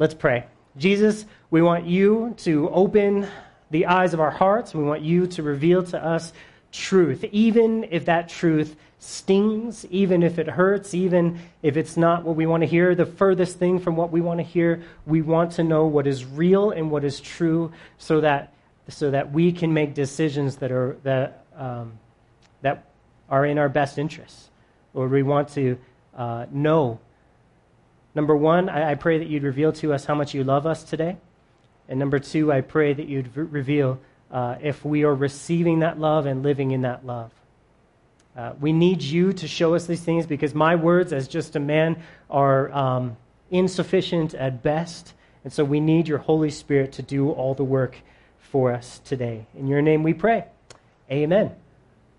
Let's pray. Jesus, we want you to open the eyes of our hearts. We want you to reveal to us truth, even if that truth stings, even if it hurts, even if it's not what we want to hear, the furthest thing from what we want to hear. We want to know what is real and what is true, so that we can make decisions that are in our best interests. Lord, we want to know. Number one, I pray that you'd reveal to us how much you love us today. And number two, I pray that you'd reveal if we are receiving that love and living in that love. We need you to show us these things, because my words as just a man are insufficient at best. And so we need your Holy Spirit to do all the work for us today. In your name we pray. Amen.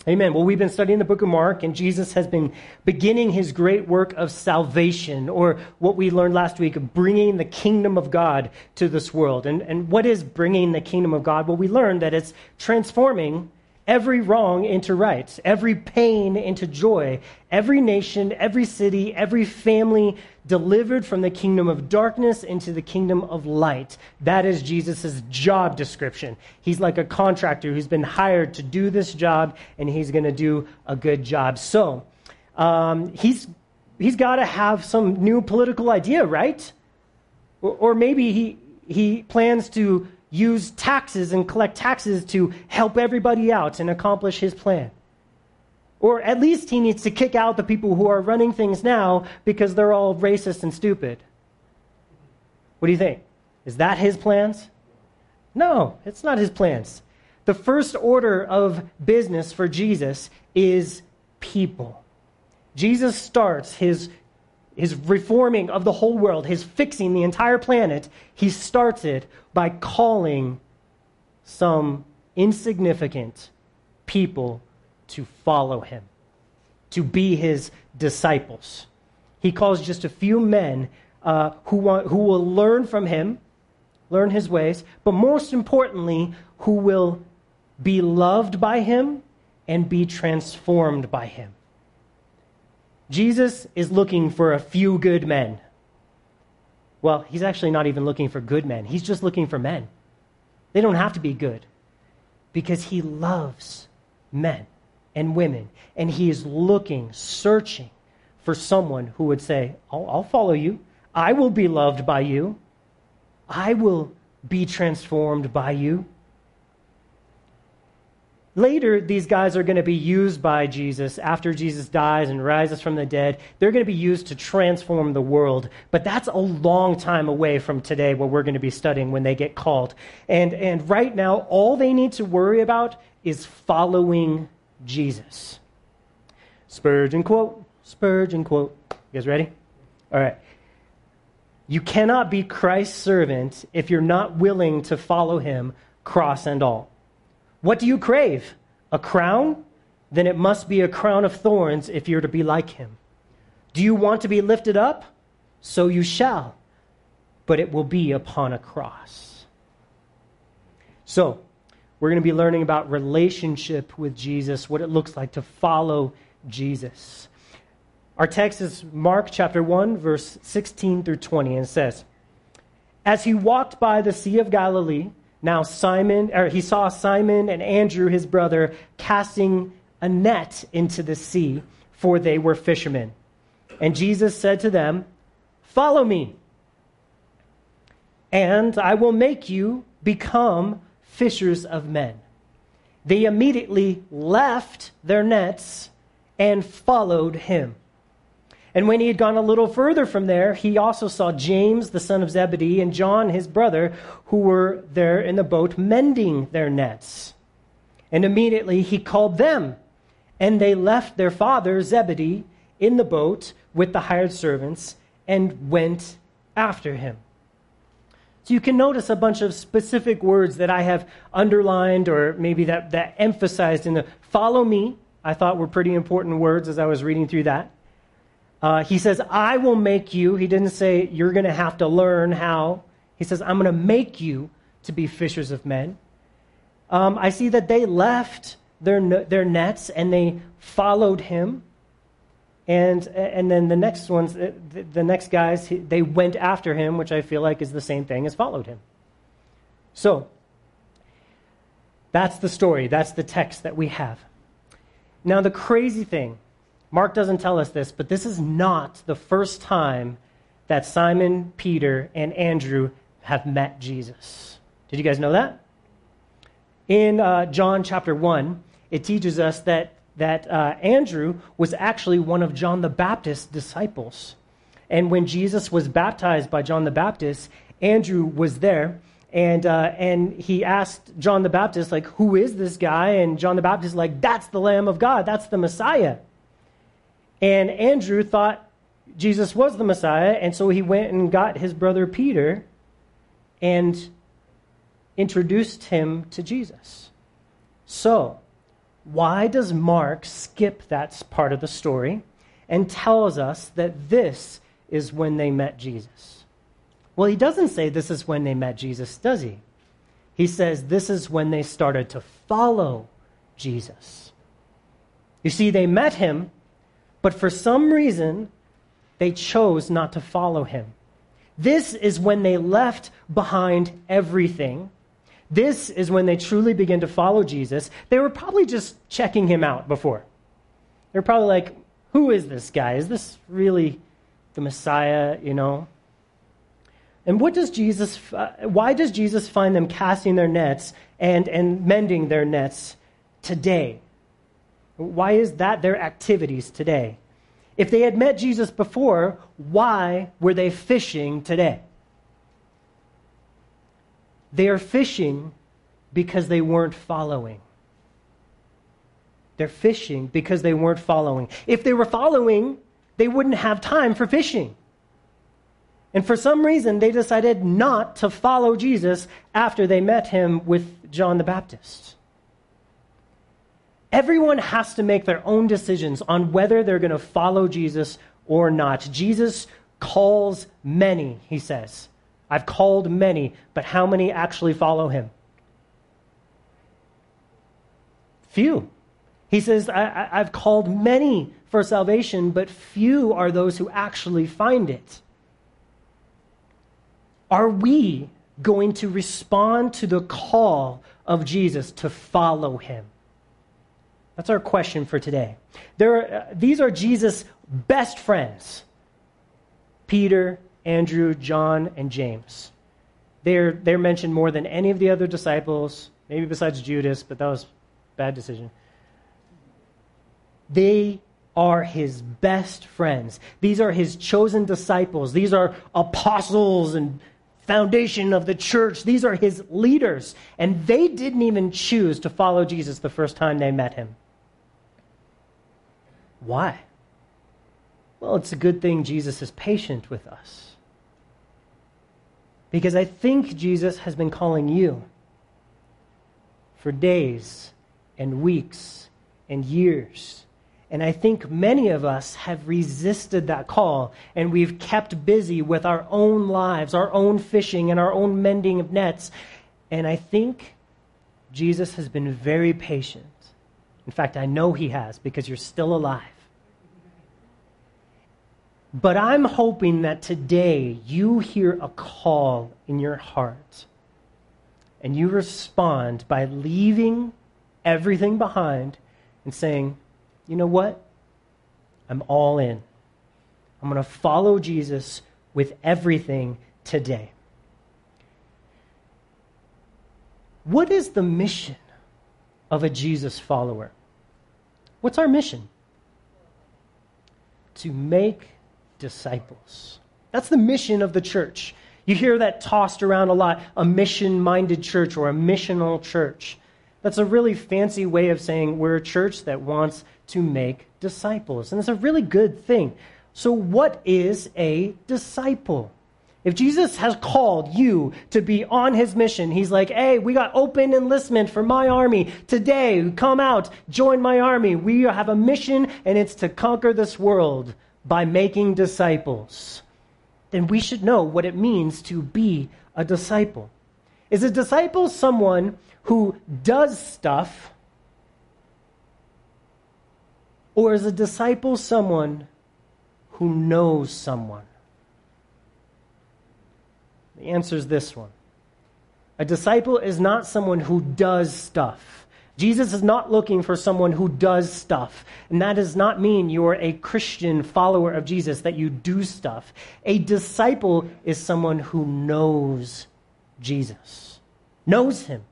Amen. Well, we've been studying the book of Mark, and Jesus has been beginning his great work of salvation, or what we learned last week, of bringing the kingdom of God to this world. And what is bringing the kingdom of God? Well, we learned that it's transforming every wrong into right, every pain into joy, every nation, every city, every family delivered from the kingdom of darkness into the kingdom of light. That is Jesus' job description. He's like a contractor who's been hired to do this job, and he's going to do a good job. So he's got to have some new political idea, right? Or maybe he plans to use taxes and collect taxes to help everybody out and accomplish his plan. Or at least he needs to kick out the people who are running things now because they're all racist and stupid. What do you think? Is that his plans? No, it's not his plans. The first order of business for Jesus is people. Jesus starts his reforming of the whole world, his fixing the entire planet. He starts it by calling some insignificant people to follow him, to be his disciples. He calls just a few men who will learn from him, learn his ways, but most importantly, who will be loved by him and be transformed by him. Jesus is looking for a few good men. Well, he's actually not even looking for good men. He's just looking for men. They don't have to be good, because he loves men and women. And he is looking, searching for someone who would say, I'll follow you. I will be loved by you. I will be transformed by you. Later, these guys are going to be used by Jesus. After Jesus dies and rises from the dead, they're going to be used to transform the world. But that's a long time away from today, what we're going to be studying when they get called. And right now, all they need to worry about is following Jesus. Spurgeon quote, Spurgeon quote. You guys ready? All right. You cannot be Christ's servant if you're not willing to follow him, cross and all. What do you crave? A crown? Then it must be a crown of thorns if you're to be like him. Do you want to be lifted up? So you shall, but it will be upon a cross. So, we're going to be learning about relationship with Jesus, what it looks like to follow Jesus. Our text is Mark chapter 1, verse 16 through 20, and it says, As he walked by the Sea of Galilee, he saw Simon and Andrew, his brother, casting a net into the sea, for they were fishermen. And Jesus said to them, Follow me, and I will make you become fishers of men. They immediately left their nets and followed him. And when he had gone a little further from there, he also saw James, the son of Zebedee, and John, his brother, who were there in the boat mending their nets. And immediately he called them, and they left their father Zebedee in the boat with the hired servants and went after him. So you can notice a bunch of specific words that I have underlined, or maybe that emphasized in the follow me. I thought were pretty important words as I was reading through that. He says, I will make you. He didn't say, you're going to have to learn how. He says, I'm going to make you to be fishers of men. I see that they left their nets and they followed him. And then the next ones, the next guys, they went after him, which I feel like is the same thing as followed him. So that's the story. That's the text that we have. Now, the crazy thing, Mark doesn't tell us this, but this is not the first time that Simon, Peter, and Andrew have met Jesus. Did you guys know that? In John chapter 1, it teaches us that Andrew was actually one of John the Baptist's disciples. And when Jesus was baptized by John the Baptist, Andrew was there. And he asked John the Baptist, like, who is this guy? And John the Baptist, like, that's the Lamb of God. That's the Messiah. And Andrew thought Jesus was the Messiah. And so he went and got his brother Peter and introduced him to Jesus. So why does Mark skip that part of the story and tells us that this is when they met Jesus? Well, he doesn't say this is when they met Jesus, does he? He says this is when they started to follow Jesus. You see, they met him, but for some reason, they chose not to follow him. This is when they left behind everything. This is when they truly began to follow Jesus. They were probably just checking him out before. They were probably like, who is this guy? Is this really the Messiah, you know? And what does Jesus? Why does Jesus find them casting their nets and mending their nets today? Why is that their activities today? If they had met Jesus before, why were they fishing today? They are fishing because they weren't following. They're fishing because they weren't following. If they were following, they wouldn't have time for fishing. And for some reason, they decided not to follow Jesus after they met him with John the Baptist. Everyone has to make their own decisions on whether they're going to follow Jesus or not. Jesus calls many, he says. I've called many, but how many actually follow him? Few. He says, I've called many for salvation, but few are those who actually find it. Are we going to respond to the call of Jesus to follow him? That's our question for today. These are Jesus' best friends, Peter, Andrew, John, and James. They're mentioned more than any of the other disciples, maybe besides Judas, but that was a bad decision. They are his best friends. These are his chosen disciples. These are apostles and foundation of the church. These are his leaders. And they didn't even choose to follow Jesus the first time they met him. Why? Well, it's a good thing Jesus is patient with us. Because I think Jesus has been calling you for days and weeks and years. And I think many of us have resisted that call, and we've kept busy with our own lives, our own fishing, and our own mending of nets. And I think Jesus has been very patient. In fact, I know he has, because you're still alive. But I'm hoping that today you hear a call in your heart, and you respond by leaving everything behind and saying, you know what? I'm all in. I'm going to follow Jesus with everything today. What is the mission of a Jesus follower? What's our mission? To make disciples. That's the mission of the church. You hear that tossed around a lot, a mission-minded church or a missional church. That's a really fancy way of saying we're a church that wants to make disciples. And it's a really good thing. So what is a disciple? If Jesus has called you to be on his mission, he's like, hey, we got open enlistment for my army today. Come out, join my army. We have a mission, and it's to conquer this world by making disciples. Then we should know what it means to be a disciple. Is a disciple someone who does stuff, or is a disciple someone who knows someone? The answer is this one. A disciple is not someone who does stuff. Jesus is not looking for someone who does stuff. And that does not mean you're a Christian follower of Jesus, that you do stuff. A disciple is someone who knows Jesus, knows him,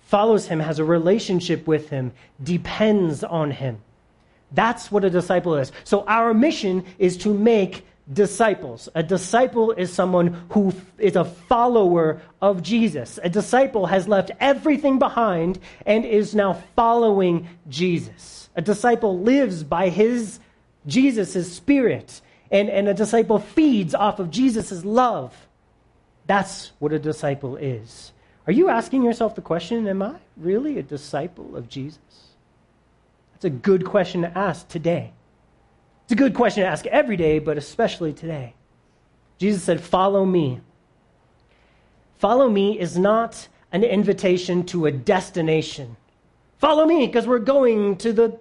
follows him, has a relationship with him, depends on him. That's what a disciple is. So our mission is to make disciples. A disciple is someone who is a follower of Jesus. A disciple has left everything behind and is now following Jesus. A disciple lives by Jesus' spirit, and a disciple feeds off of Jesus' love. That's what a disciple is. Are you asking yourself the question, am I really a disciple of Jesus? That's a good question to ask today. It's a good question to ask every day, but especially today. Jesus said, follow me. Follow me is not an invitation to a destination. Follow me because we're going to the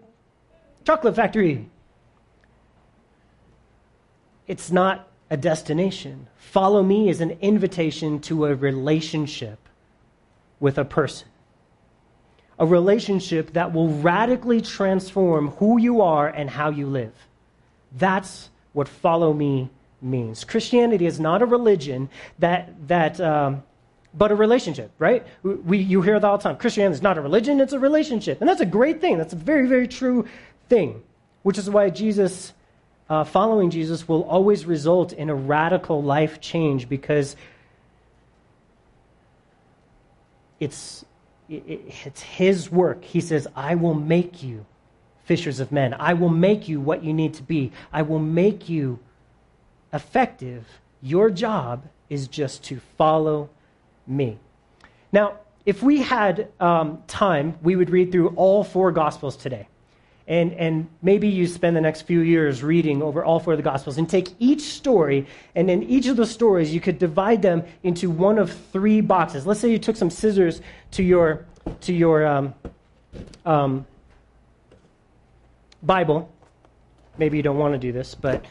chocolate factory. It's not a destination. Follow me is an invitation to a relationship with a person. A relationship that will radically transform who you are and how you live. That's what follow me means. Christianity is not a religion but a relationship, right? You hear that all the time. Christianity is not a religion, it's a relationship. And that's a great thing. That's a very, very true thing, which is why following Jesus will always result in a radical life change, because it's his work. He says, I will make you fishers of men. I will make you what you need to be. I will make you effective. Your job is just to follow me. Now, if we had time, we would read through all four Gospels today. And maybe you spend the next few years reading over all four of the Gospels and take each story, and in each of the stories, you could divide them into one of three boxes. Let's say you took some scissors to your Bible. Maybe you don't want to do this, but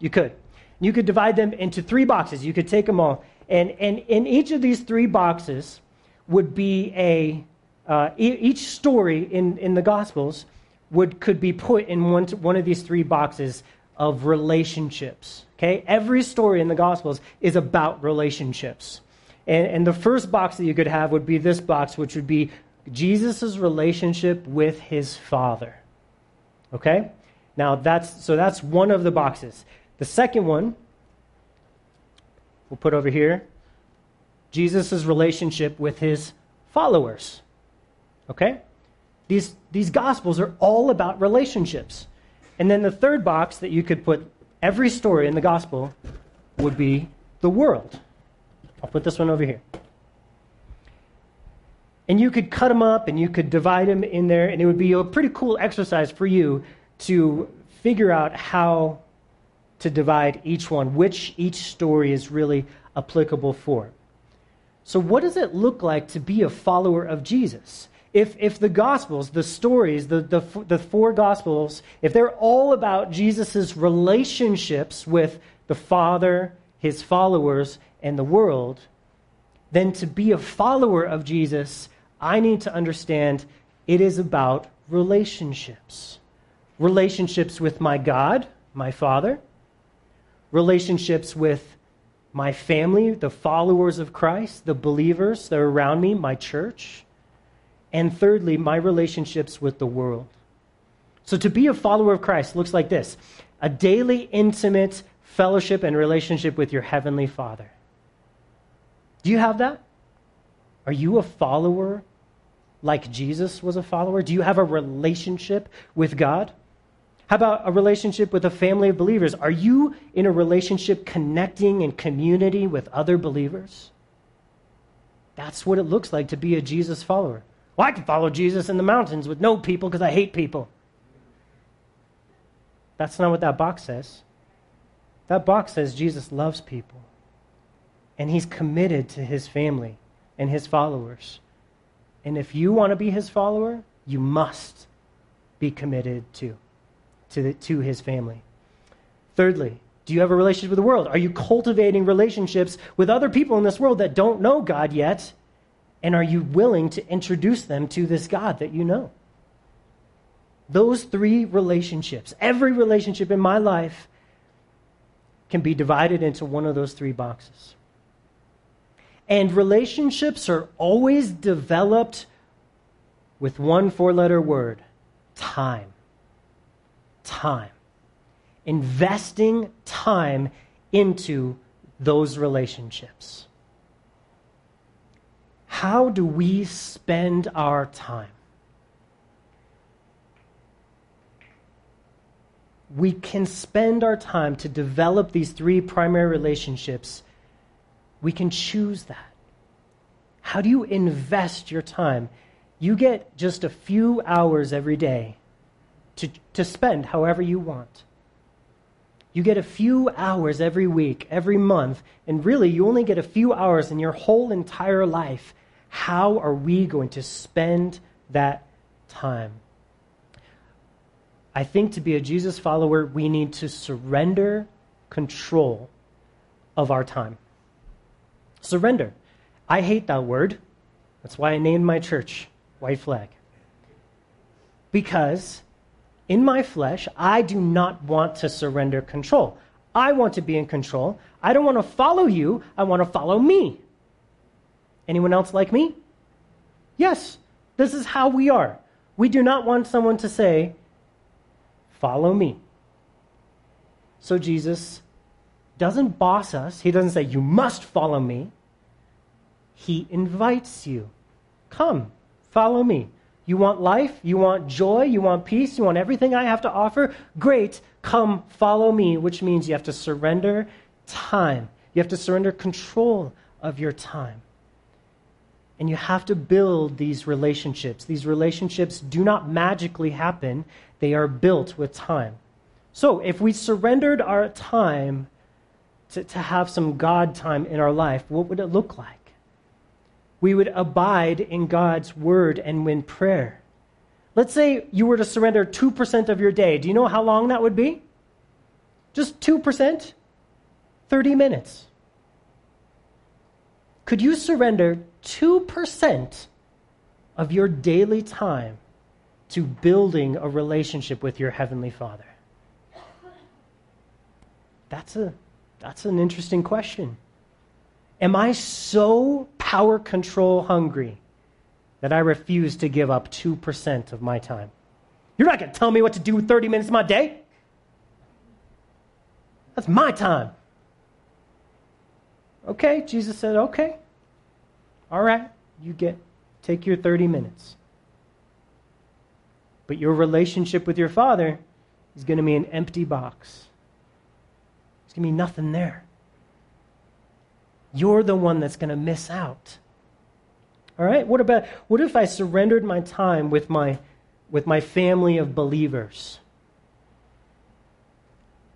you could. You could divide them into three boxes. You could take them all. And in each of these three boxes would be each story in the Gospels could be put in one of these three boxes of relationships. Okay? Every story in the Gospels is about relationships. And the first box that you could have would be this box, which would be Jesus' relationship with his Father. Okay? Now, that's one of the boxes. The second one, we'll put over here, Jesus' relationship with his followers. Okay? These Gospels are all about relationships. And then the third box that you could put every story in the Gospel would be the world. I'll put this one over here. And you could cut them up and you could divide them in there, and it would be a pretty cool exercise for you to figure out how to divide each one, which each story is really applicable for. So what does it look like to be a follower of Jesus? If the Gospels, the stories, the four Gospels, if they're all about Jesus' relationships with the Father, his followers, and the world, then to be a follower of Jesus, I need to understand it is about relationships. Relationships with my God, my Father. Relationships with my family, the followers of Christ, the believers that are around me, my church. And thirdly, my relationships with the world. So to be a follower of Christ looks like this: a daily, intimate fellowship and relationship with your Heavenly Father. Do you have that? Are you a follower like Jesus was a follower? Do you have a relationship with God? How about a relationship with a family of believers? Are you in a relationship connecting and community with other believers? That's what it looks like to be a Jesus follower. Well, I can follow Jesus in the mountains with no people because I hate people. That's not what that box says. That box says Jesus loves people. And he's committed to his family and his followers. And if you want to be his follower, you must be committed to to his family. Thirdly, do you have a relationship with the world? Are you cultivating relationships with other people in this world that don't know God yet? And are you willing to introduce them to this God that you know? Those three relationships, every relationship in my life can be divided into one of those three boxes. And relationships are always developed with one four-letter word, time. Time. Investing time into those relationships. How do we spend our time? We can spend our time to develop these three primary relationships. We can choose that. How do you invest your time? You get just a few hours every day to spend however you want. You get a few hours every week, every month, and really you only get a few hours in your whole entire life. How are we going to spend that time? I think to be a Jesus follower, we need to surrender control of our time. Surrender. I hate that word. That's why I named my church White Flag. Because in my flesh, I do not want to surrender control. I want to be in control. I don't want to follow you. I want to follow me. Anyone else like me? Yes, this is how we are. We do not want someone to say, follow me. So Jesus doesn't boss us. He doesn't say, you must follow me. He invites you. Come, follow me. You want life? You want joy? You want peace? You want everything I have to offer? Great, come follow me, which means you have to surrender time. You have to surrender control of your time. And you have to build these relationships. These relationships do not magically happen. They are built with time. So if we surrendered our time to have some God time in our life, what would it look like? We would abide in God's word and in prayer. Let's say you were to surrender 2% of your day. Do you know how long that would be? Just 2%? 30 minutes. Could you surrender 2% of your daily time to building a relationship with your Heavenly Father? That's an interesting question. Am I so power control hungry that I refuse to give up 2% of my time? You're not going to tell me what to do with 30 minutes of my day. That's my time. Okay, Jesus said, okay. All right, you take your 30 minutes. But your relationship with your Father is going to be an empty box. There's going to be nothing there. You're the one that's going to miss out. All right, what if I surrendered my time with my family of believers?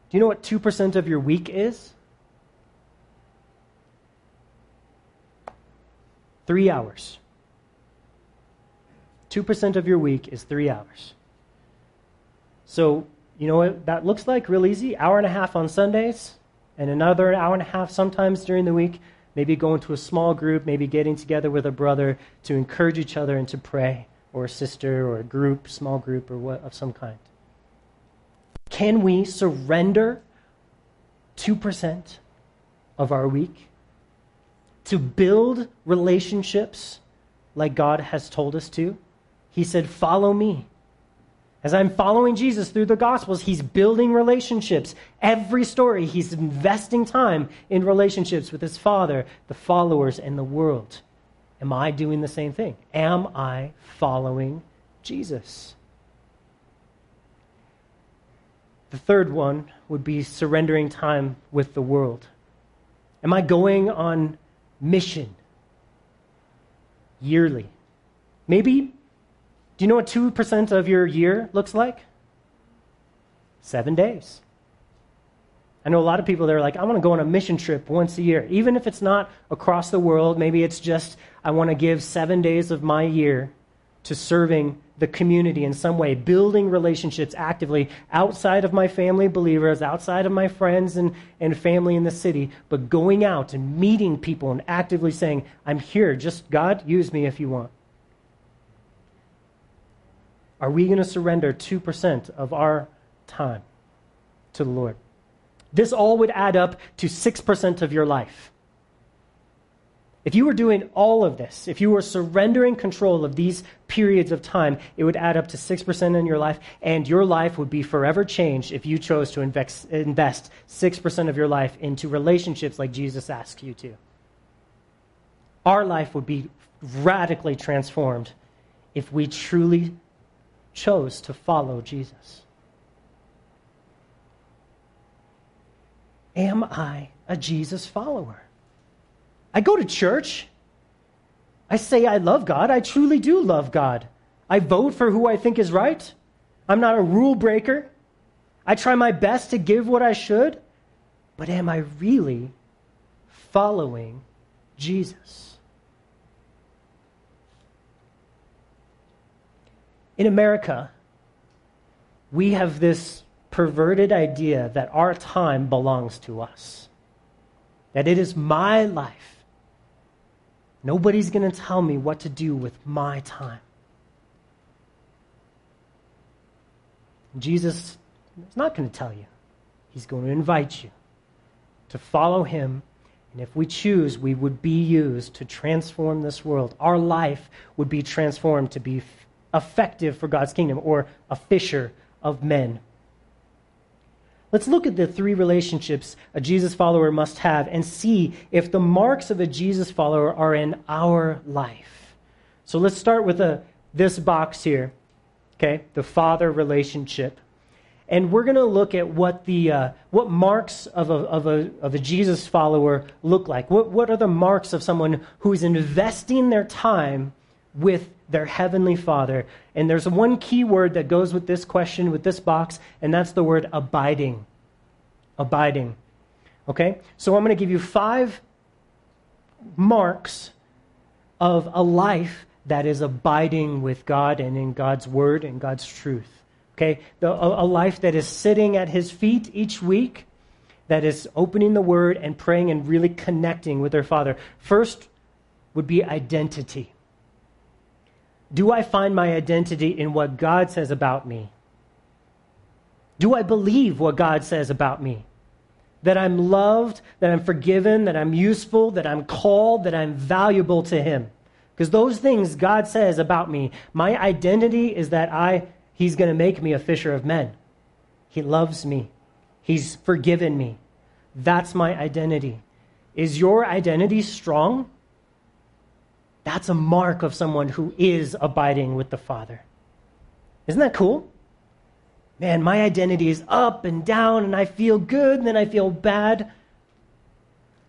Do you know what 2% of your week is? 3 hours. 2% of your week is 3 hours. So, you know what that looks like? Real easy. Hour and a half on Sundays and another hour and a half sometimes during the week. Maybe going to a small group, maybe getting together with a brother to encourage each other and to pray, or a sister or a group, small group or what of some kind. Can we surrender 2% of our week to build relationships like God has told us to? He said, follow me. As I'm following Jesus through the Gospels, he's building relationships. Every story, he's investing time in relationships with his Father, the followers, and the world. Am I doing the same thing? Am I following Jesus? The third one would be surrendering time with the world. Am I going on mission yearly? Maybe, do you know what 2% of your year looks like? 7 days. I know a lot of people that are like, I want to go on a mission trip once a year. Even if it's not across the world, maybe it's just I want to give 7 days of my year to serving the community in some way, building relationships actively outside of my family believers, outside of my friends and family in the city, but going out and meeting people and actively saying, I'm here, just God, use me if you want. Are we going to surrender 2% of our time to the Lord? This all would add up to 6% of your life. If you were doing all of this, if you were surrendering control of these periods of time, it would add up to 6% in your life, and your life would be forever changed if you chose to invest 6% of your life into relationships like Jesus asks you to. Our life would be radically transformed if we truly chose to follow Jesus. Am I a Jesus follower? I go to church. I say I love God. I truly do love God. I vote for who I think is right. I'm not a rule breaker. I try my best to give what I should. But am I really following Jesus? In America, we have this perverted idea that our time belongs to us, that it is my life. Nobody's going to tell me what to do with my time. Jesus is not going to tell you. He's going to invite you to follow him. And if we choose, we would be used to transform this world. Our life would be transformed to be effective for God's kingdom, or a fisher of men. Let's look at the three relationships a Jesus follower must have and see if the marks of a Jesus follower are in our life. So let's start with this box here, okay? The father relationship. And we're going to look at what the what marks of a Jesus follower look like. What are the marks of someone who is investing their time with their heavenly Father? And there's one key word that goes with this question, with this box, and that's the word abiding. Abiding. Okay? So I'm going to give you 5 marks of a life that is abiding with God and in God's word and God's truth. Okay? A life that is sitting at his feet each week, that is opening the word and praying and really connecting with their Father. First would be identity. Do I find my identity in what God says about me? Do I believe what God says about me? That I'm loved, that I'm forgiven, that I'm useful, that I'm called, that I'm valuable to him. Because those things God says about me, my identity is that He's going to make me a fisher of men. He loves me. He's forgiven me. That's my identity. Is your identity strong? That's a mark of someone who is abiding with the Father. Isn't that cool? Man, my identity is up and down, and I feel good, and then I feel bad.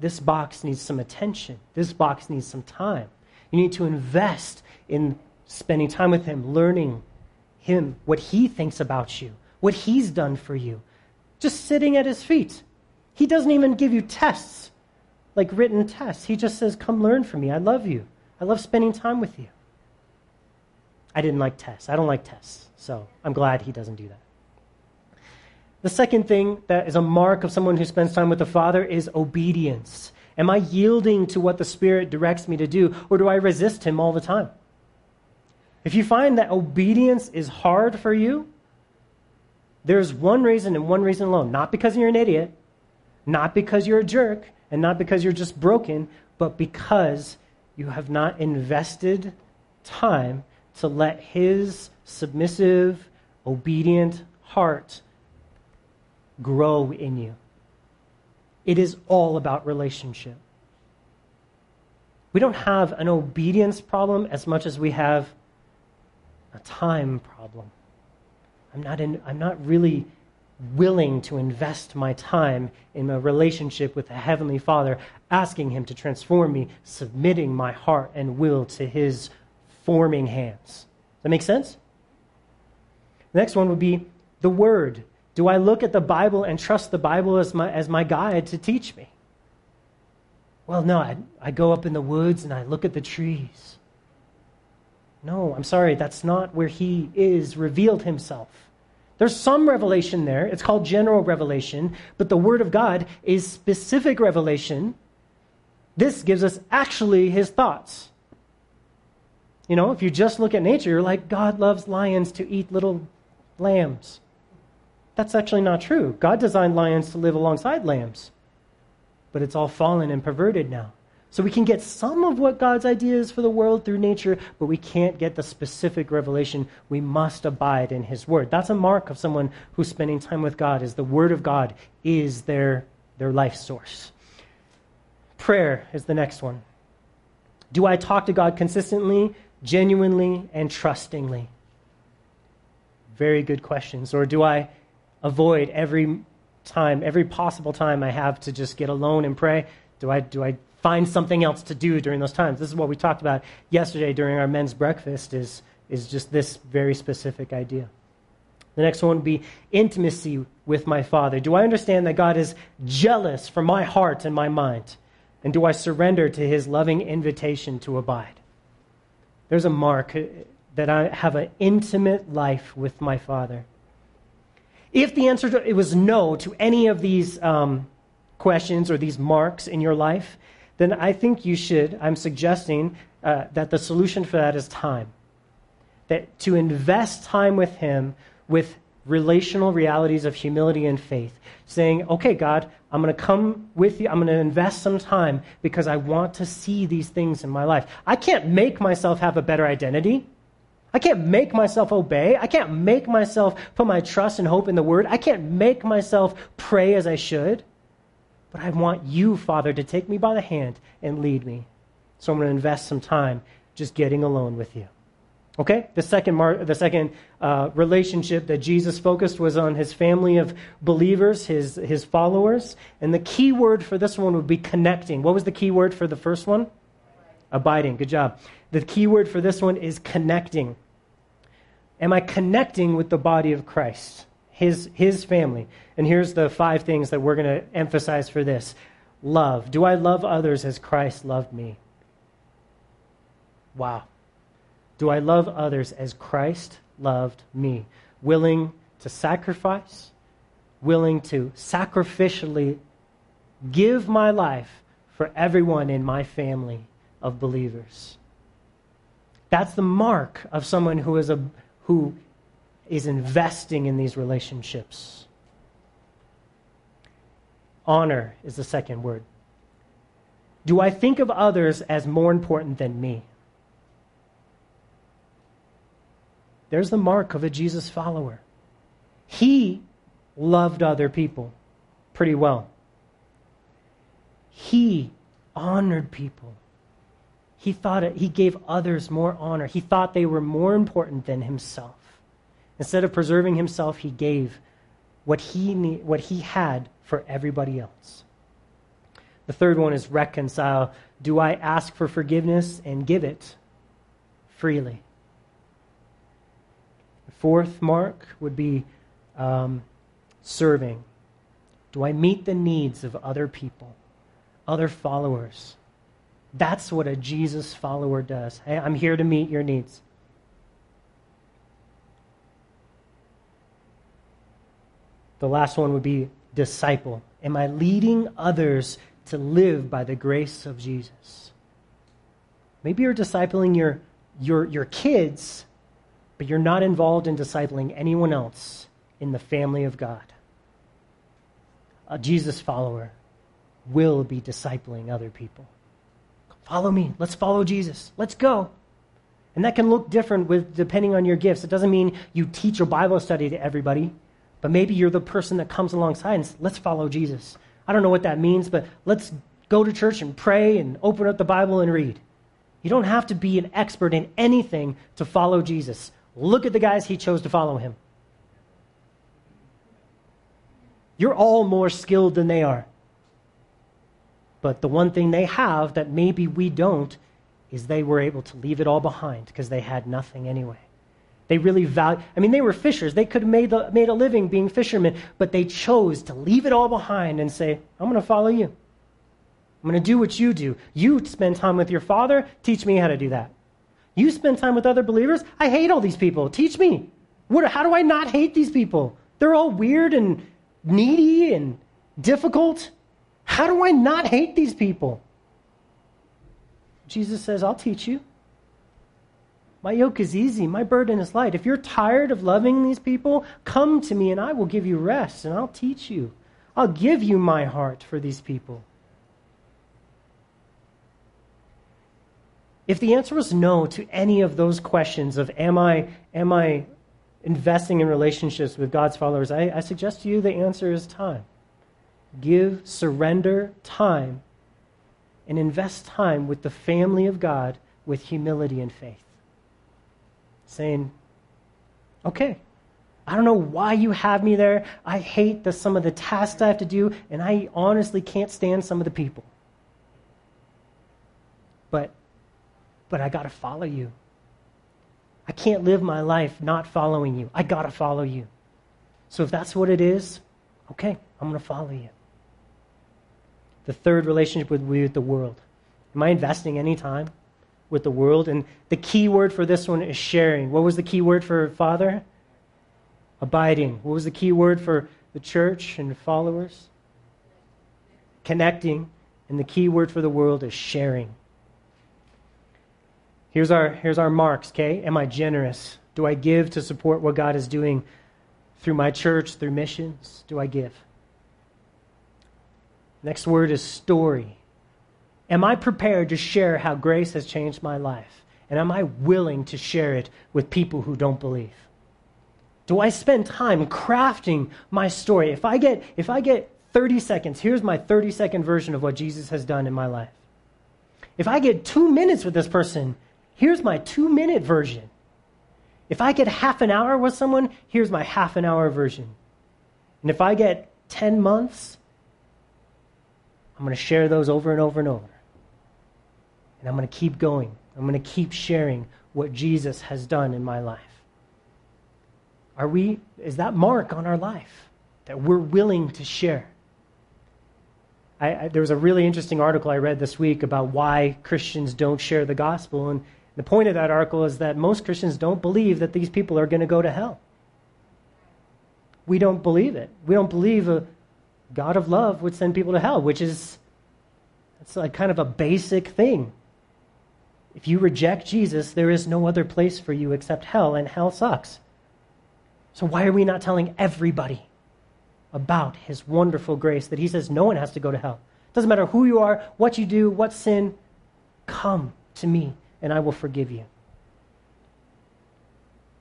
This box needs some attention. This box needs some time. You need to invest in spending time with him, learning him, what he thinks about you, what he's done for you. Just sitting at his feet. He doesn't even give you tests, like written tests. He just says, come learn from me. I love you. I love spending time with you. I didn't like tests. I don't like tests. So I'm glad he doesn't do that. The second thing that is a mark of someone who spends time with the Father is obedience. Am I yielding to what the Spirit directs me to do, or do I resist him all the time? If you find that obedience is hard for you, there's one reason and one reason alone. Not because you're an idiot, not because you're a jerk, and not because you're just broken, but because you have not invested time to let his submissive, obedient heart grow in you. It is all about relationship. We don't have an obedience problem as much as we have a time problem. I'm not really willing to invest my time in a relationship with the Heavenly Father, asking him to transform me, submitting my heart and will to his forming hands. Does that make sense? The next one would be the Word. Do I look at the Bible and trust the Bible as my guide to teach me? Well, no, I go up in the woods and I look at the trees. No, I'm sorry, that's not where he is revealed himself. There's some revelation there. It's called general revelation, but the Word of God is specific revelation. This gives us actually his thoughts. You know, if you just look at nature, you're like, God loves lions to eat little lambs. That's actually not true. God designed lions to live alongside lambs, but it's all fallen and perverted now. So we can get some of what God's idea is for the world through nature, but we can't get the specific revelation. We must abide in his word. That's a mark of someone who's spending time with God, is the word of God is their life source. Prayer is the next one. Do I talk to God consistently, genuinely, and trustingly? Very good questions. Or do I avoid every possible time I have to just get alone and pray? Do I find something else to do during those times? This is what we talked about yesterday during our men's breakfast, is just this very specific idea. The next one would be intimacy with my Father. Do I understand that God is jealous for my heart and my mind? And do I surrender to his loving invitation to abide? There's a mark that I have an intimate life with my Father. If the answer to it was no to any of these questions or these marks in your life, then I think I'm suggesting that the solution for that is time. That to invest time with him with relational realities of humility and faith, saying, okay, God, I'm going to come with you. I'm going to invest some time because I want to see these things in my life. I can't make myself have a better identity. I can't make myself obey. I can't make myself put my trust and hope in the word. I can't make myself pray as I should. But I want you, Father, to take me by the hand and lead me. So I'm going to invest some time just getting alone with you. Okay? The second relationship that Jesus focused was on his family of believers, his followers. And the key word for this one would be connecting. What was the key word for the first one? Abiding. Good job. The key word for this one is connecting. Am I connecting with the body of Christ? His family. And here's the 5 things that we're going to emphasize for this. Love. Do I love others as Christ loved me? Wow. Do I love others as Christ loved me? Willing to sacrifice, willing to sacrificially give my life for everyone in my family of believers. That's the mark of someone who is investing in these relationships. Honor is the second word. Do I think of others as more important than me? There's the mark of a Jesus follower. He loved other people pretty well. He honored people. He gave others more honor. He thought they were more important than himself. Instead of preserving himself, he gave what he had for everybody else. The third one is reconcile. Do I ask for forgiveness and give it freely? The fourth mark would be serving. Do I meet the needs of other people, other followers? That's what a Jesus follower does. Hey, I'm here to meet your needs. The last one would be disciple. Am I leading others to live by the grace of Jesus? Maybe you're discipling your kids, but you're not involved in discipling anyone else in the family of God. A Jesus follower will be discipling other people. Follow me. Let's follow Jesus. Let's go. And that can look different depending on your gifts. It doesn't mean you teach a Bible study to everybody. But maybe you're the person that comes alongside and says, let's follow Jesus. I don't know what that means, but let's go to church and pray and open up the Bible and read. You don't have to be an expert in anything to follow Jesus. Look at the guys he chose to follow him. You're all more skilled than they are. But the one thing they have that maybe we don't is they were able to leave it all behind because they had nothing anyway. They really they were fishers. They could have made a living being fishermen, but they chose to leave it all behind and say, I'm going to follow you. I'm going to do what you do. You spend time with your Father. Teach me how to do that. You spend time with other believers. I hate all these people. Teach me. How do I not hate these people? They're all weird and needy and difficult. How do I not hate these people? Jesus says, I'll teach you. My yoke is easy. My burden is light. If you're tired of loving these people, come to me and I will give you rest and I'll teach you. I'll give you my heart for these people. If the answer was no to any of those questions of am I investing in relationships with God's followers, I suggest to you the answer is time. Surrender time and invest time with the family of God with humility and faith. Saying, okay, I don't know why you have me there. I hate some of the tasks I have to do, and I honestly can't stand some of the people. But I got to follow you. I can't live my life not following you. I got to follow you. So if that's what it is, okay, I'm going to follow you. The third relationship would be with the world. Am I investing any time with the world? And the key word for this one is sharing. What was the key word for Father? Abiding. What was the key word for the church and followers? Connecting. And the key word for the world is sharing. Here's our marks, okay? Am I generous? Do I give to support what God is doing through my church, through missions? Do I give? Next word is story. Am I prepared to share how grace has changed my life? And am I willing to share it with people who don't believe? Do I spend time crafting my story? If I get 30 seconds, here's my 30-second version of what Jesus has done in my life. If I get 2 minutes with this person, here's my 2-minute version. If I get half an hour with someone, here's my half an hour version. And if I get 10 months, I'm going to share those over and over and over. And I'm going to keep going. I'm going to keep sharing what Jesus has done in my life. Is that mark on our life that we're willing to share? There was a really interesting article I read this week about why Christians don't share the gospel, and the point of that article is that most Christians don't believe that these people are going to go to hell. We don't believe it. We don't believe a God of love would send people to hell, it's like kind of a basic thing. If you reject Jesus, there is no other place for you except hell, and hell sucks. So why are we not telling everybody about his wonderful grace that he says no one has to go to hell? It doesn't matter who you are, what you do, what sin, come to me and I will forgive you.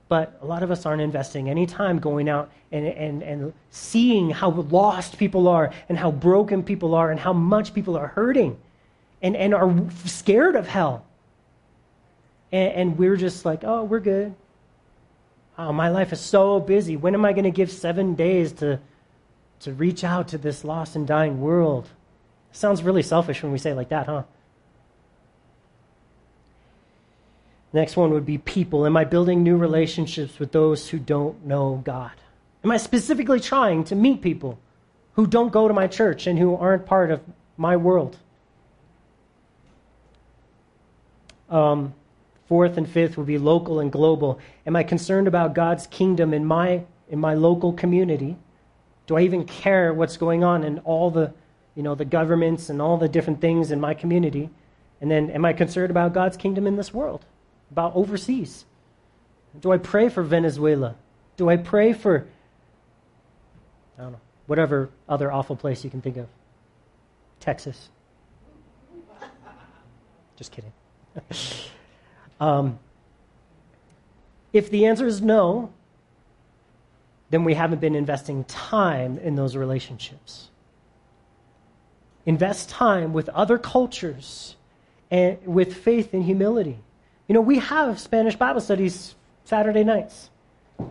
But a lot of us aren't investing any time going out and seeing how lost people are and how broken people are and how much people are hurting and are scared of hell. And we're just like, oh, we're good. Oh, my life is so busy. When am I going to give 7 days to reach out to this lost and dying world? Sounds really selfish when we say it like that, huh? Next one would be people. Am I building new relationships with those who don't know God? Am I specifically trying to meet people who don't go to my church and who aren't part of my world? Fourth and fifth would be local and global. Am I concerned about God's kingdom in my local community? Do I even care what's going on in all the, the governments and all the different things in my community? And then am I concerned about God's kingdom in this world, about overseas? Do I pray for Venezuela? Do I pray for, I don't know, whatever other awful place you can think of? Texas. Just kidding. If the answer is no, then we haven't been investing time in those relationships. Invest time with other cultures and with faith and humility. We have Spanish Bible studies Saturday nights,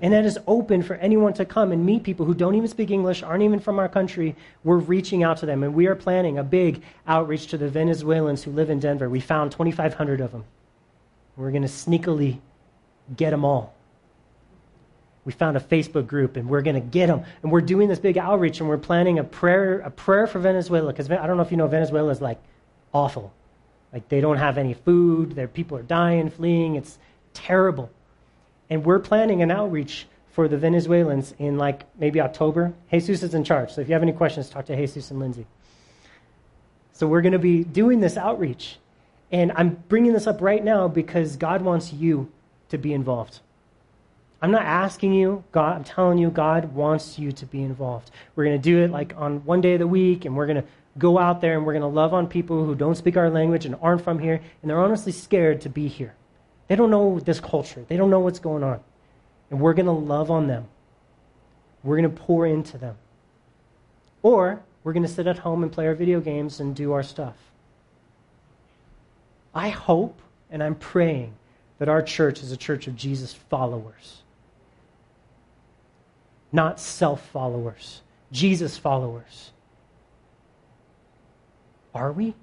and that is open for anyone to come and meet people who don't even speak English, aren't even from our country. We're reaching out to them, and we are planning a big outreach to the Venezuelans who live in Denver. We found 2,500 of them. We're going to sneakily get them all. We found a Facebook group, and we're going to get them. And we're doing this big outreach, and we're planning a prayer for Venezuela, because I don't know if Venezuela is like awful. Like, they don't have any food, their people are dying, fleeing, it's terrible. And we're planning an outreach for the Venezuelans in like maybe October. Jesus is in charge, so if you have any questions, talk to Jesus and Lindsay. So we're going to be doing this outreach. And I'm bringing this up right now because God wants you to be involved. I'm not asking you, God, I'm telling you, God wants you to be involved. We're going to do it like on one day of the week, and we're going to go out there and we're going to love on people who don't speak our language and aren't from here, and they're honestly scared to be here. They don't know this culture. They don't know what's going on. And we're going to love on them. We're going to pour into them. Or we're going to sit at home and play our video games and do our stuff. I hope and I'm praying that our church is a church of Jesus followers. Not self-followers. Jesus followers. Are we?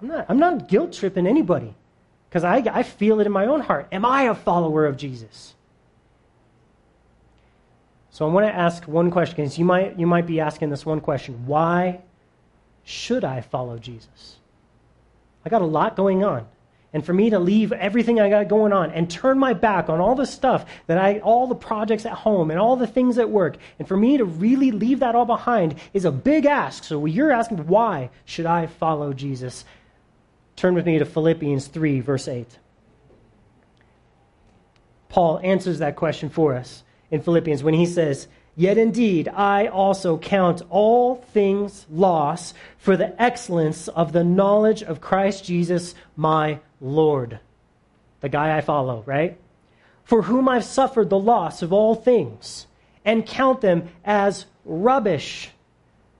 I'm not guilt-tripping anybody, because I feel it in my own heart. Am I a follower of Jesus? So I want to ask one question, because you might be asking this one question. Why should I follow Jesus? I got a lot going on. And for me to leave everything I got going on and turn my back on all the stuff that all the projects at home and all the things at work, and for me to really leave that all behind is a big ask. So you're asking, why should I follow Jesus? Turn with me to Philippians 3, verse 8. Paul answers that question for us in Philippians when he says, "Yet indeed, I also count all things loss for the excellence of the knowledge of Christ Jesus, my Lord." The guy I follow, right? "For whom I've suffered the loss of all things, and count them as rubbish,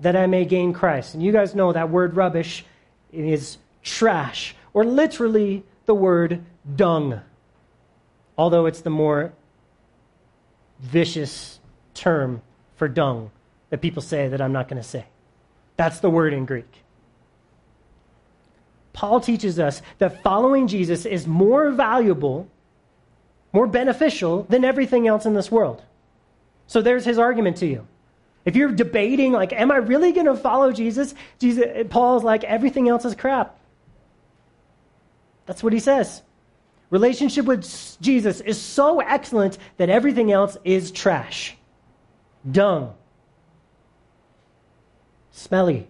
that I may gain Christ." And you guys know that word rubbish is trash, or literally the word dung, although it's the more vicious term for dung that people say that I'm not going to say. That's the word in Greek. Paul teaches us that following Jesus is more valuable, more beneficial than everything else in this world. So there's his argument to you. If you're debating, like, am I really going to follow Jesus? Paul's like, everything else is crap. That's what he says. Relationship with Jesus is so excellent that everything else is trash. Dung. Smelly.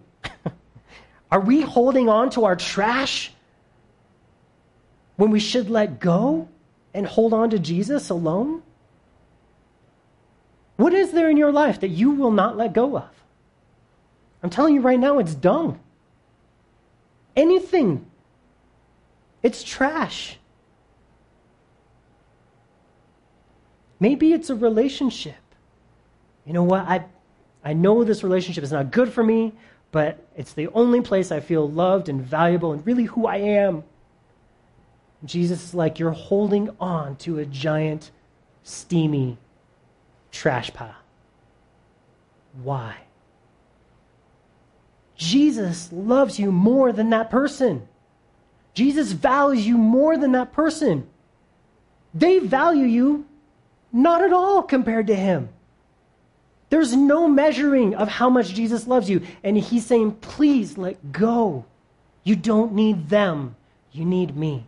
Are we holding on to our trash when we should let go and hold on to Jesus alone? What is there in your life that you will not let go of? I'm telling you right now, it's dung. Anything. It's trash. Maybe it's a relationship. You know what, I know this relationship is not good for me, but it's the only place I feel loved and valuable and really who I am. Jesus is like, you're holding on to a giant, steamy trash pile. Why? Jesus loves you more than that person. Jesus values you more than that person. They value you not at all compared to him. There's no measuring of how much Jesus loves you. And he's saying, please let go. You don't need them. You need me.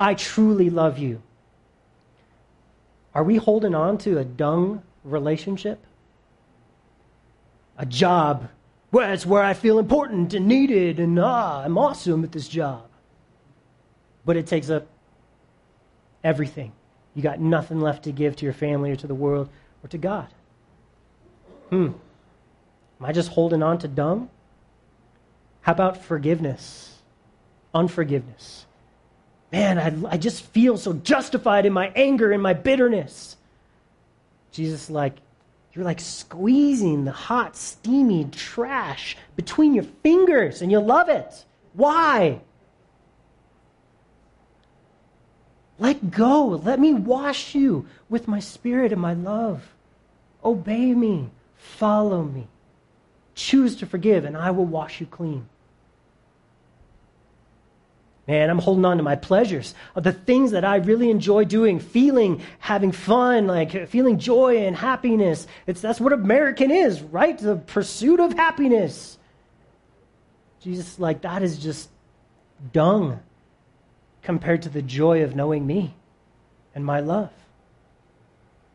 I truly love you. Are we holding on to a dung relationship? A job? Well, it's where I feel important and needed, and I'm awesome at this job. But it takes up everything. You got nothing left to give to your family or to the world or to God. Am I just holding on to dung? How about forgiveness? Unforgiveness. Man, I just feel so justified in my anger and my bitterness. Jesus, like, you're like squeezing the hot, steamy trash between your fingers and you love it. Why? Let go. Let me wash you with my spirit and my love. Obey me. Follow me. Choose to forgive, and I will wash you clean. Man, I'm holding on to my pleasures, of the things that I really enjoy doing, feeling, having fun, like feeling joy and happiness. That's what American is, right? The pursuit of happiness. Jesus, like, that is just dung compared to the joy of knowing me and my love.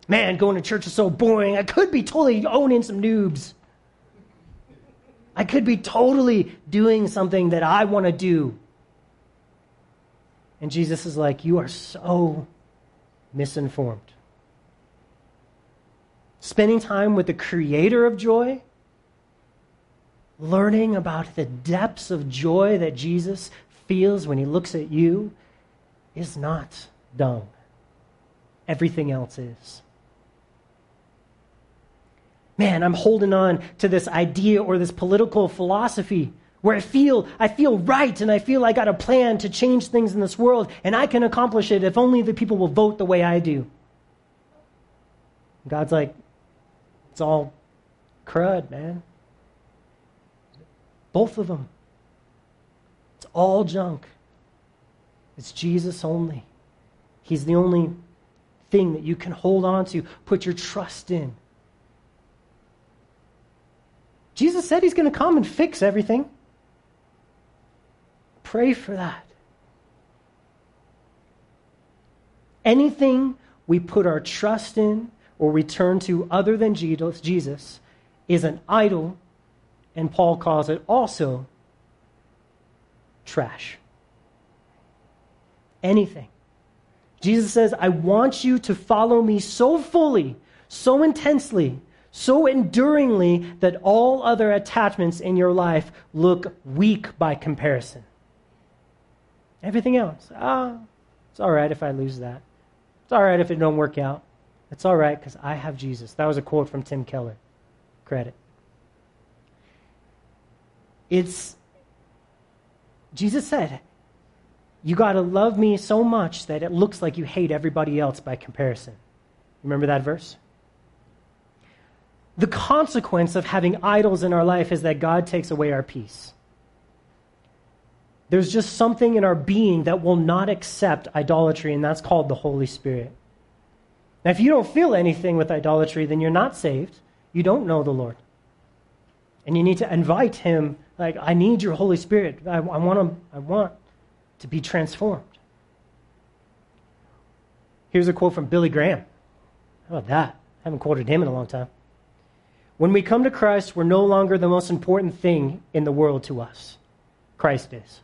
Man, going to church is so boring. I could be totally owning some noobs. I could be totally doing something that I want to do. And Jesus is like, you are so misinformed. Spending time with the creator of joy, learning about the depths of joy that Jesus feels when he looks at you, is not dung. Everything else is. Man, I'm holding on to this idea or this political philosophy where I feel right and I feel I got a plan to change things in this world and I can accomplish it if only the people will vote the way I do. God's like, it's all crud, man. Both of them. It's all junk. It's Jesus only. He's the only thing that you can hold on to, put your trust in. Jesus said he's going to come and fix everything. Pray for that. Anything we put our trust in or we turn to other than Jesus is an idol, and Paul calls it also trash. Anything. Jesus says, I want you to follow me so fully, so intensely, so enduringly that all other attachments in your life look weak by comparison. Everything else, it's all right if I lose that. It's all right if it don't work out. It's all right because I have Jesus. That was a quote from Tim Keller. Credit. Jesus said, you got to love me so much that it looks like you hate everybody else by comparison. Remember that verse? The consequence of having idols in our life is that God takes away our peace. There's just something in our being that will not accept idolatry, and that's called the Holy Spirit. Now, if you don't feel anything with idolatry, then you're not saved. You don't know the Lord. And you need to invite him, like, I need your Holy Spirit. I want to be transformed. Here's a quote from Billy Graham. How about that? I haven't quoted him in a long time. When we come to Christ, we're no longer the most important thing in the world to us. Christ is.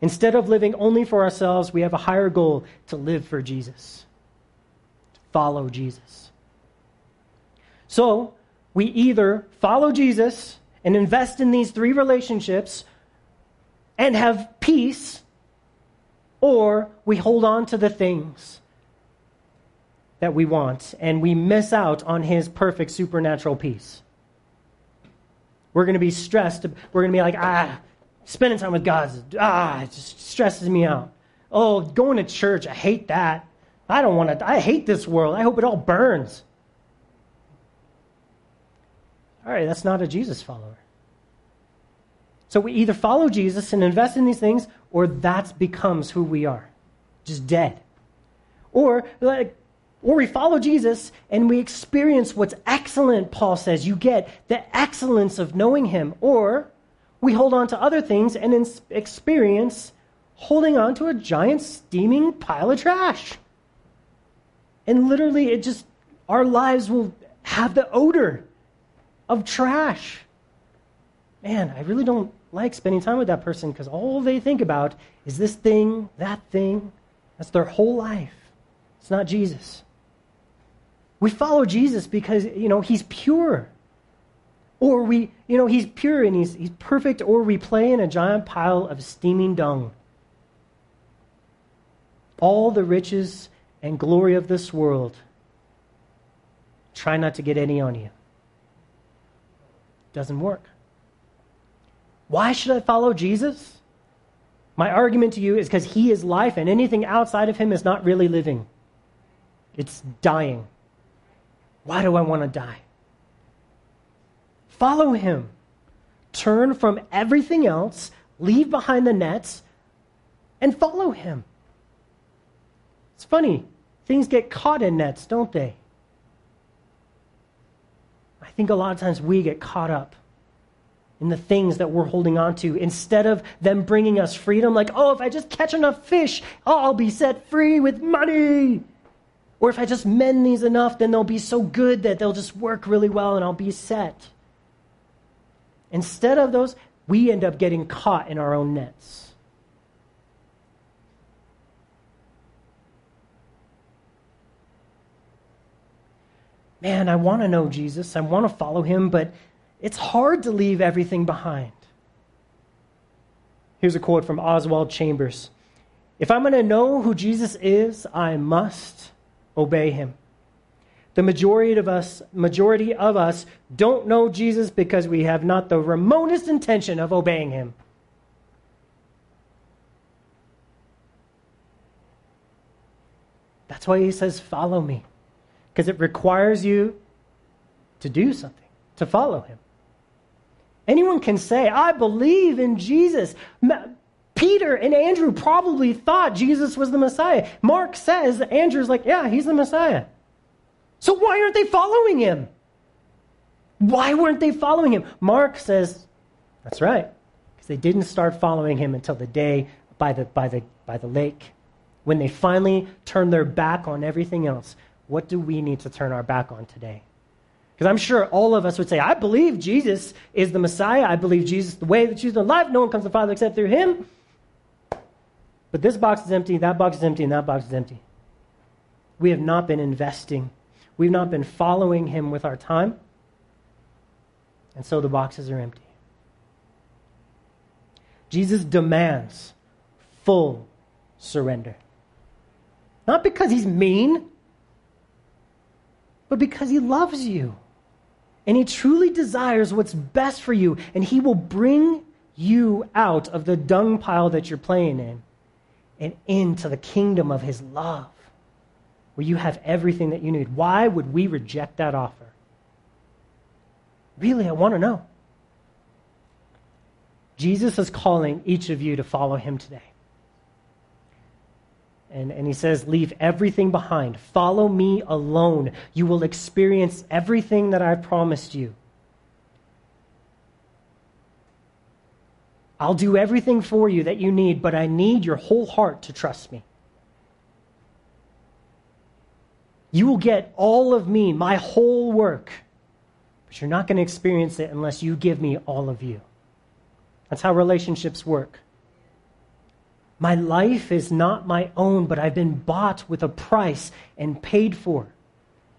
Instead of living only for ourselves, we have a higher goal to live for Jesus, to follow Jesus. So we either follow Jesus and invest in these three relationships and have peace, or we hold on to the things that we want, and we miss out on his perfect supernatural peace. We're going to be stressed. We're going to be like, spending time with God, it just stresses me out. Oh, going to church, I hate that. I don't want to, I hate this world. I hope it all burns. All right, that's not a Jesus follower. So we either follow Jesus and invest in these things, or that becomes who we are, just dead. Or we follow Jesus and we experience what's excellent, Paul says. You get the excellence of knowing him. Or we hold on to other things and experience holding on to a giant steaming pile of trash. And literally our lives will have the odor of trash. Man, I really don't like spending time with that person because all they think about is this thing, that thing. That's their whole life. It's not Jesus. We follow Jesus because, he's pure. Or he's pure and he's perfect, or we play in a giant pile of steaming dung. All the riches and glory of this world, try not to get any on you. Doesn't work. Why should I follow Jesus? My argument to you is because he is life, and anything outside of him is not really living. It's dying. Why do I want to die? Follow him. Turn from everything else, leave behind the nets, and follow him. It's funny. Things get caught in nets, don't they? I think a lot of times we get caught up in the things that we're holding on to, instead of them bringing us freedom, like, oh, if I just catch enough fish, I'll be set free with money. Or if I just mend these enough, then they'll be so good that they'll just work really well and I'll be set. Instead of those, we end up getting caught in our own nets. Man, I want to know Jesus. I want to follow him, but it's hard to leave everything behind. Here's a quote from Oswald Chambers. If I'm going to know who Jesus is, I must obey him. The majority of us don't know Jesus because we have not the remotest intention of obeying him. That's why he says, follow me, because it requires you to do something, to follow him. Anyone can say, I believe in Jesus. Peter and Andrew probably thought Jesus was the Messiah. Mark says Andrew's like, yeah, he's the Messiah. So why aren't they following him? Why weren't they following him? Mark says, that's right, because they didn't start following him until the day by the lake, when they finally turned their back on everything else. What do we need to turn our back on today? Because I'm sure all of us would say, I believe Jesus is the Messiah. I believe Jesus is the way, the truth, and life. No one comes to the Father except through him. But this box is empty, that box is empty, and that box is empty. We have not been investing. We've not been following him with our time. And so the boxes are empty. Jesus demands full surrender. Not because he's mean, but because he loves you. And he truly desires what's best for you. And he will bring you out of the dung pile that you're playing in and into the kingdom of his love, where you have everything that you need. Why would we reject that offer? Really, I want to know. Jesus is calling each of you to follow him today. And he says, leave everything behind. Follow me alone. You will experience everything that I promised you. I'll do everything for you that you need, but I need your whole heart to trust me. You will get all of me, my whole work, but you're not going to experience it unless you give me all of you. That's how relationships work. My life is not my own, but I've been bought with a price and paid for.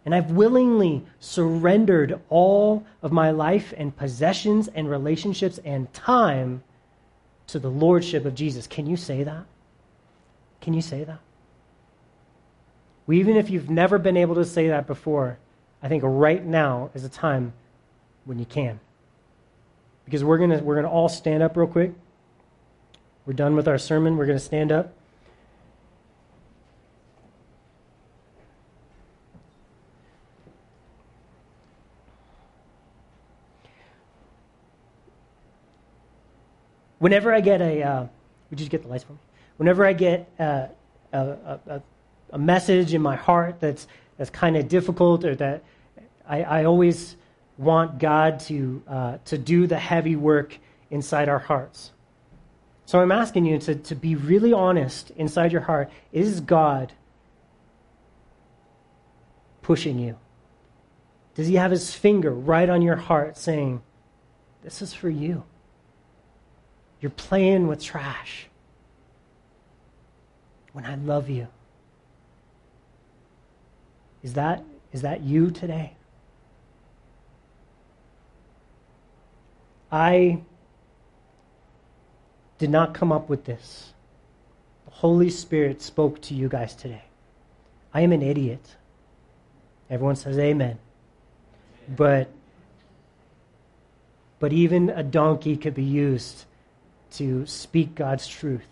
And I've willingly surrendered all of my life and possessions and relationships and time to the lordship of Jesus. Can you say that? Can you say that? Even if you've never been able to say that before, I think right now is a time when you can. Because we're gonna all stand up real quick. We're done with our sermon. We're going to stand up. Whenever I get would you get the lights for me? Whenever I get a message in my heart that's kind of difficult, or that I always want God to do the heavy work inside our hearts. So I'm asking you to be really honest inside your heart. Is God pushing you? Does he have his finger right on your heart saying, this is for you? You're playing with trash when I love you. Is that you today? I did not come up with this. The Holy Spirit spoke to you guys today. I am an idiot. Everyone says amen. But even a donkey could be used to speak God's truth.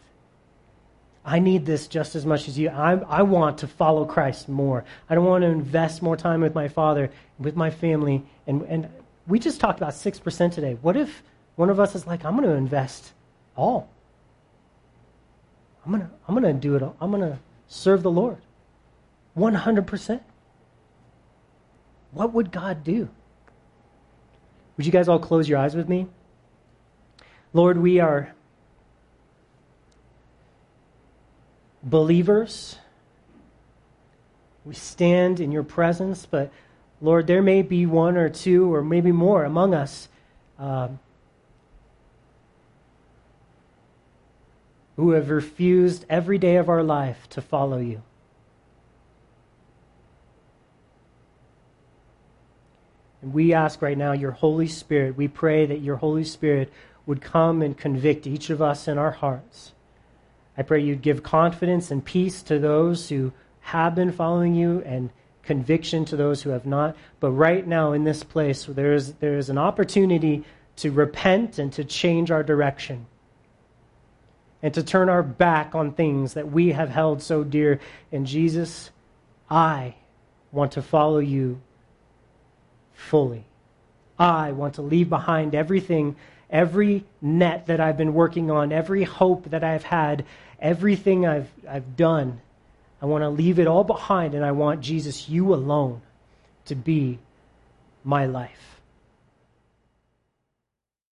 I need this just as much as you. I want to follow Christ more. I don't want to invest more time with my Father, with my family. And we just talked about 6% today. What if one of us is like, I'm going to invest all. I'm gonna do it all. I'm gonna serve the Lord 100%. What would God do? Would you guys all close your eyes with me? Lord, we are believers. We stand in your presence, but Lord, there may be one or two or maybe more among us who have refused every day of our life to follow you. And we ask right now your Holy Spirit, we pray that your Holy Spirit would come and convict each of us in our hearts. I pray you'd give confidence and peace to those who have been following you and conviction to those who have not. But right now in this place, there is an opportunity to repent and to change our direction, and to turn our back on things that we have held so dear. And Jesus, I want to follow you fully. I want to leave behind everything, every net that I've been working on, every hope that I've had, everything I've done. I want to leave it all behind, and I want, Jesus, you alone to be my life.